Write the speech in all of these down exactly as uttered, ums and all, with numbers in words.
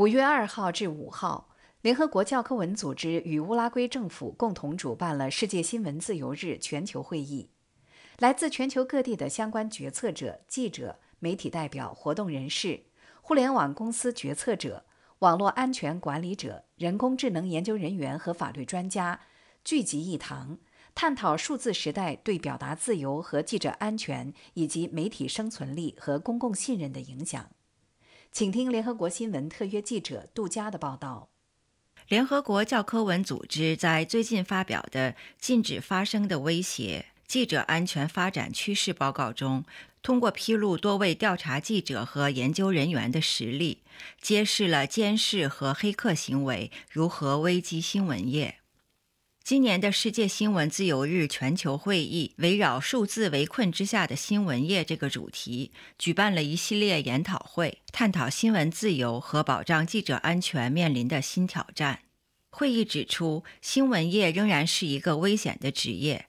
五月二号至五号，联合国教科文组织与乌拉圭政府共同主办了世界新闻自由日全球会议。来自全球各地的相关决策者、记者、媒体代表、活动人士、互联网公司决策者、网络安全管理者、人工智能研究人员和法律专家聚集一堂，探讨数字时代对表达自由和记者安全以及媒体生存力和公共信任的影响。请听联合国新闻特约记者杜佳的报道。联合国教科文组织在最近发表的《禁止发声的威胁：记者安全发展趋势报告》中，通过披露多位调查记者和研究人员的实例，揭示了监视和黑客行为如何危及新闻业。今年的世界新闻自由日全球会议围绕数字围困之下的新闻业这个主题，举办了一系列研讨会，探讨新闻自由和保障记者安全面临的新挑战。会议指出，新闻业仍然是一个危险的职业。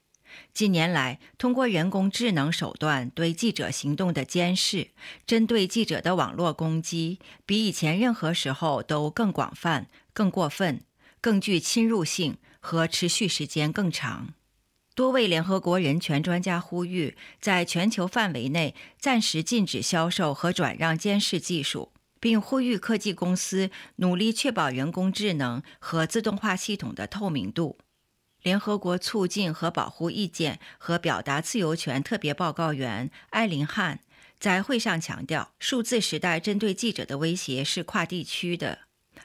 近年来，通过人工智能手段对记者行动的监视，针对记者的网络攻击，比以前任何时候都更广泛、更过分、更具侵入性和持续时间更长。多位联合国人权专家呼吁，在全球范围内暂时禁止销售和转让监视技术，并呼吁科技公司努力确保人工智能和自动化系统的透明度。联合国促进和保护意见和表达自由权特别报告员埃林汉在会上强调，数字时代针对记者的威胁是跨地区的，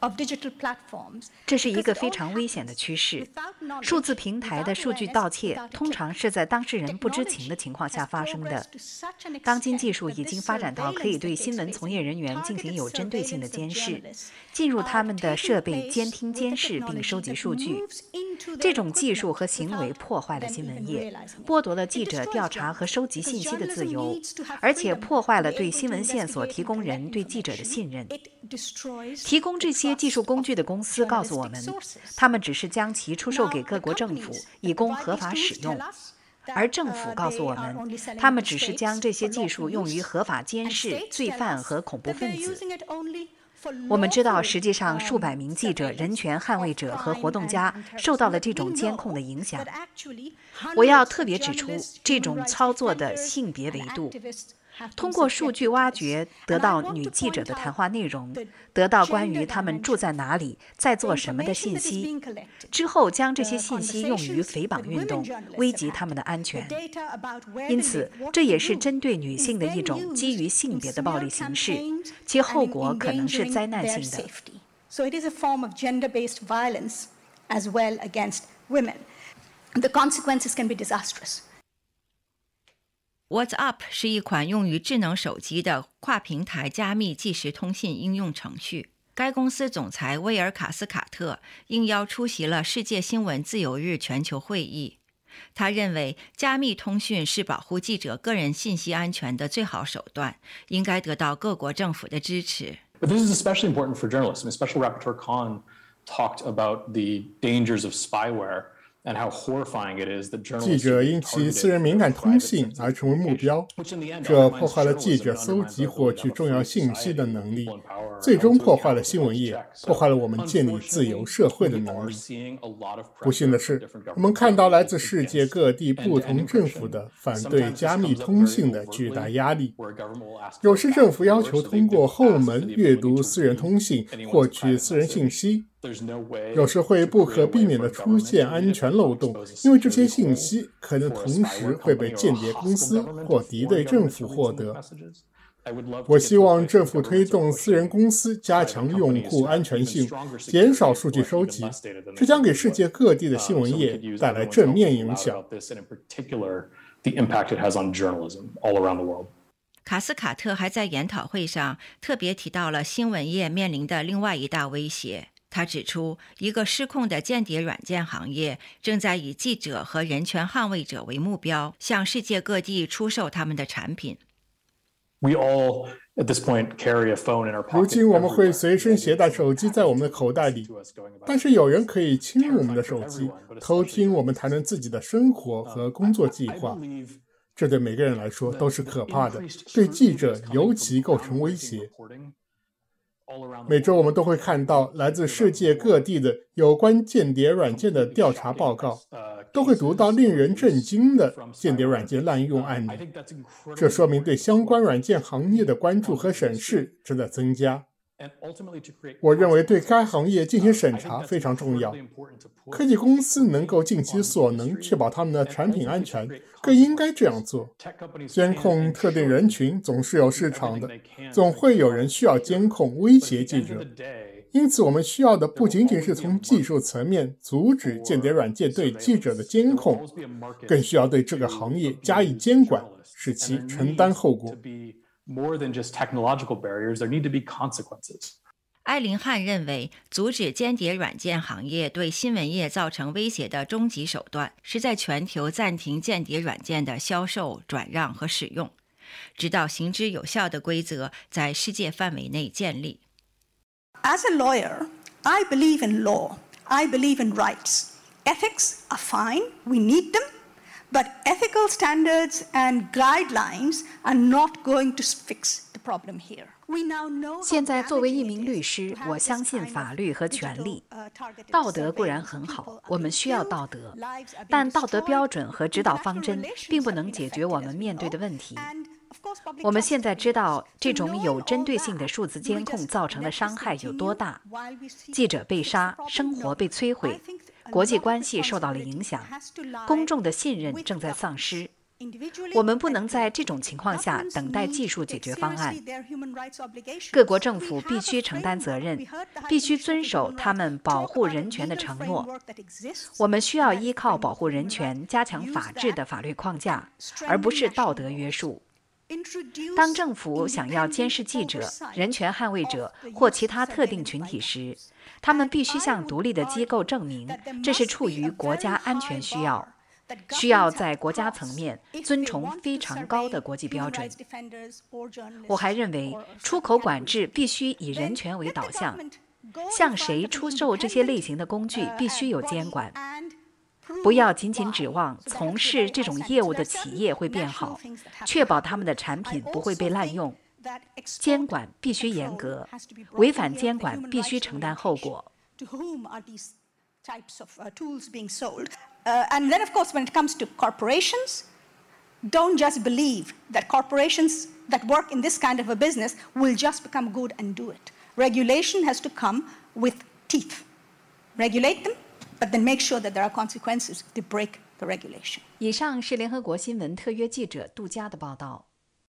of digital platforms. 这是一个非常危险的趋势。数字平台的数据盗窃通常是在当事人不知情的情况下发生的。当今技术已经发展到可以对新闻从业人员进行有针对性的监视，进入他们的设备监听、监视并收集数据。这种技术和行为破坏了新闻业，剥夺了记者调查和收集信息的自由，而且破坏了对新闻线索提供人对记者的信任。提供这些技术工具的公司告诉我们，他们只是将其出售给各国政府以供合法使用，而政府告诉我们，他们只是将这些技术用于合法监视罪犯和恐怖分子。我们知道，实际上数百名记者、人权捍卫者和活动家受到了这种监控的影响。我要特别指出这种操作的性别维度。通过数据挖掘得到女记者的谈话内容，得到关于她们住在哪里、在做什么的信息，之后将这些信息用于诽谤运动，危及她们的安全。因此，这也是针对女性的一种基于性别的暴力形式，其后果可能是灾难性的。So it is a form of gender-based violence as well against women. The consequences can be disastrous.WhatsApp 是一款用于智能手机的跨平台加密即时通信应用程序。该公司总裁威尔卡斯卡特应邀出席了世界新闻自由日全球会议。他认为，加密通讯是保护记者个人信息安全的最好手段，应该得到各国政府的支持。But this is especially important for journalists. Special Rapporteur Khan talked about the dangers of spyware.记者因其私人敏感通信而成为目标，这破坏了记者搜集获取重要信息的能力，最终破坏了新闻业，破坏了我们建立自由社会的能力。不幸的是，我们看到来自世界各地不同政府的反对加密通信的巨大压力。有时政府要求通过后门阅读私人通信获取私人信息，有时会不可避免地出现安全漏洞，因为这些信息可能同时会被间谍公司或敌对政府获得。我希望政府推动私人公司加强用户安全性，减少数据收集，这将给世界各地的新闻业带来正面影响。卡斯卡特还在研讨会上特别提到了新闻业面临的另外一大威胁。他指出，一个失控的间谍软件行业正在以记者和人权捍卫者为目标，向世界各地出售他们的产品。We all 如今我们会随身携带手机在我们的口袋里，但是有人可以侵入我们的手机，偷听我们谈论自己的生活和工作计划。这对每个人来说都是可怕的，对记者尤其构成威胁。每周我们都会看到来自世界各地的有关间谍软件的调查报告，都会读到令人震惊的间谍软件滥用案例。这说明对相关软件行业的关注和审视正在增加。我认为对该行业进行审查非常重要。科技公司能够尽其所能确保他们的产品安全，更应该这样做。监控特定人群总是有市场的，总会有人需要监控威胁记者。因此我们需要的不仅仅是从技术层面阻止间谍软件对记者的监控，更需要对这个行业加以监管，使其承担后果。more than just technological barriers, there need to be consequences. 艾林汉认为，阻止间谍软件行业对新闻业造成威胁的终极手段是在全球暂停间谍软件的销售、转让和使用，直到行之有效的规则在世界范围内建立。 As a lawyer, I believe in law. I believe in rights. Ethics are fine. We need them.But ethical standards and guidelines are not going to fix the problem here. We now know. 现在作为一名律师，我相信法律和权利。道德固然很好，我们需要道德，但道德标准和指导方针并不能解决我们面对的问题。我们现在知道这种有针对性的数字监控造成的伤害有多大，记者被杀，生活被摧毁，国际关系受到了影响，公众的信任正在丧失。我们不能在这种情况下等待技术解决方案。各国政府必须承担责任，必须遵守他们保护人权的承诺。我们需要依靠保护人权、加强法治的法律框架，而不是道德约束。当政府想要监视记者、人权捍卫者或其他特定群体时，他们必须向独立的机构证明这是出于国家安全需要，需要在国家层面遵从非常高的国际标准。我还认为，出口管制必须以人权为导向，向谁出售这些类型的工具必须有监管。不要仅仅指望从事这种业务的企业会变好，确保他们的产品不会被滥用。监管必须严格，违反监管必须承担后果。And then, of course, when it comes to corporations, don't just believe that corporations that work in this kind of a business will just become good and do it. Regulation has to come with teeth. Regulate them.But then make sure that there are consequences if they break the regulation. 以上是联合国新闻特约记者杜佳的报道。